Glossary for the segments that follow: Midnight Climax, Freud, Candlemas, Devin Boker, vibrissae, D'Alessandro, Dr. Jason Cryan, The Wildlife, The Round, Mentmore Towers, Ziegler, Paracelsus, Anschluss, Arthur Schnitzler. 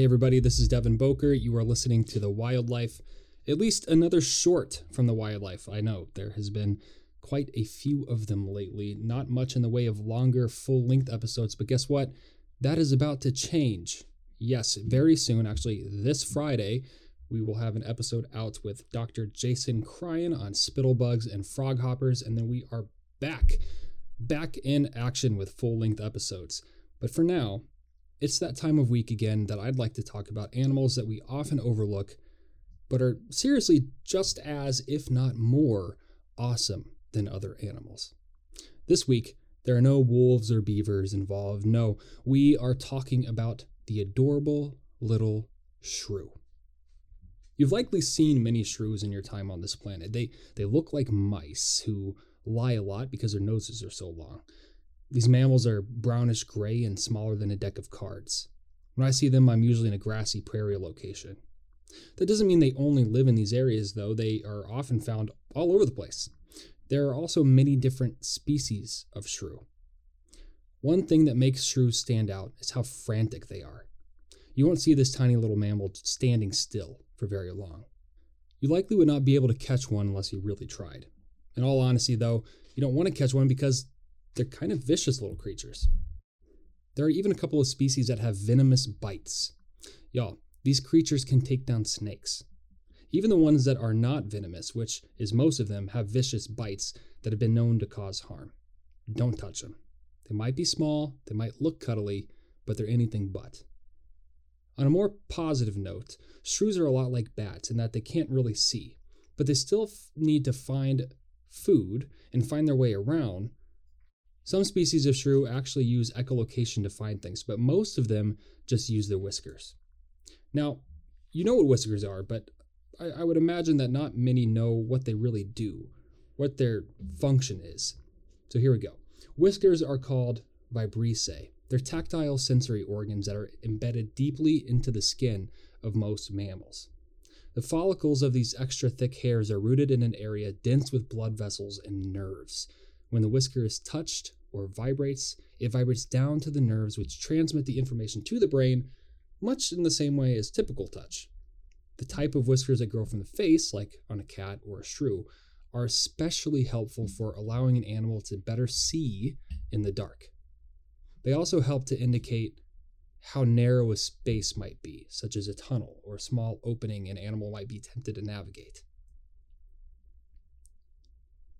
Hey everybody, this is Devin Boker. You are listening to The Wildlife, at least another short from The Wildlife. I know there has been quite a few of them lately, not much in the way of longer full-length episodes, but guess what? That is about to change. Yes, very soon, actually this Friday, we will have an episode out with Dr. Jason Cryan on spittlebugs and froghoppers, and then we are back in action with full-length episodes. But for now, it's that time of week again that I'd like to talk about animals that we often overlook, but are seriously just as, if not more, awesome than other animals. This week, there are no wolves or beavers involved. No, we are talking about the adorable little shrew. You've likely seen many shrews in your time on this planet. They look like mice who lie a lot because their noses are so long. These mammals are brownish gray and smaller than a deck of cards. When I see them, I'm usually in a grassy prairie location. That doesn't mean they only live in these areas, though. They are often found all over the place. There are also many different species of shrew. One thing that makes shrews stand out is how frantic they are. You won't see this tiny little mammal standing still for very long. You likely would not be able to catch one unless you really tried. In all honesty, though, you don't want to catch one because they're kind of vicious little creatures. There are even a couple of species that have venomous bites. Y'all, these creatures can take down snakes. Even the ones that are not venomous, which is most of them, have vicious bites that have been known to cause harm. Don't touch them. They might be small, they might look cuddly, but they're anything but. On a more positive note, shrews are a lot like bats in that they can't really see, but they still need to find food and find their way around. Some species of shrew actually use echolocation to find things, but most of them just use their whiskers. Now, you know what whiskers are, but I would imagine that not many know what they really do, what their function is. So here we go. Whiskers are called vibrissae. They're tactile sensory organs that are embedded deeply into the skin of most mammals. The follicles of these extra thick hairs are rooted in an area dense with blood vessels and nerves. When the whisker is touched or vibrates, it vibrates down to the nerves, which transmit the information to the brain, much in the same way as typical touch. The type of whiskers that grow from the face, like on a cat or a shrew, are especially helpful for allowing an animal to better see in the dark. They also help to indicate how narrow a space might be, such as a tunnel or a small opening an animal might be tempted to navigate.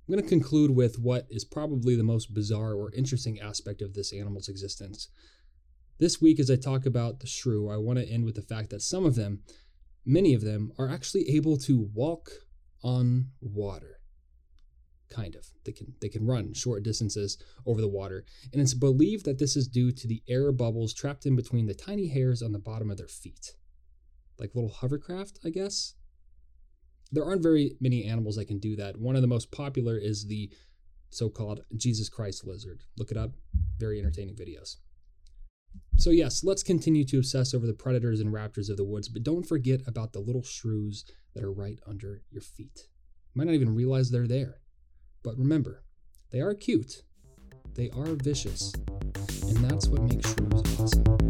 I'm going to conclude with what is probably the most bizarre or interesting aspect of this animal's existence. This week, as I talk about the shrew, I want to end with the fact that some of them, many of them, are actually able to walk on water. Kind of. They can run short distances over the water, and it's believed that this is due to the air bubbles trapped in between the tiny hairs on the bottom of their feet. Like little hovercraft, I guess? There aren't very many animals that can do that. One of the most popular is the so-called Jesus Christ lizard. Look it up. Very entertaining videos. So yes, let's continue to obsess over the predators and raptors of the woods, but don't forget about the little shrews that are right under your feet. You might not even realize they're there. But remember, they are cute. They are vicious. And that's what makes shrews awesome.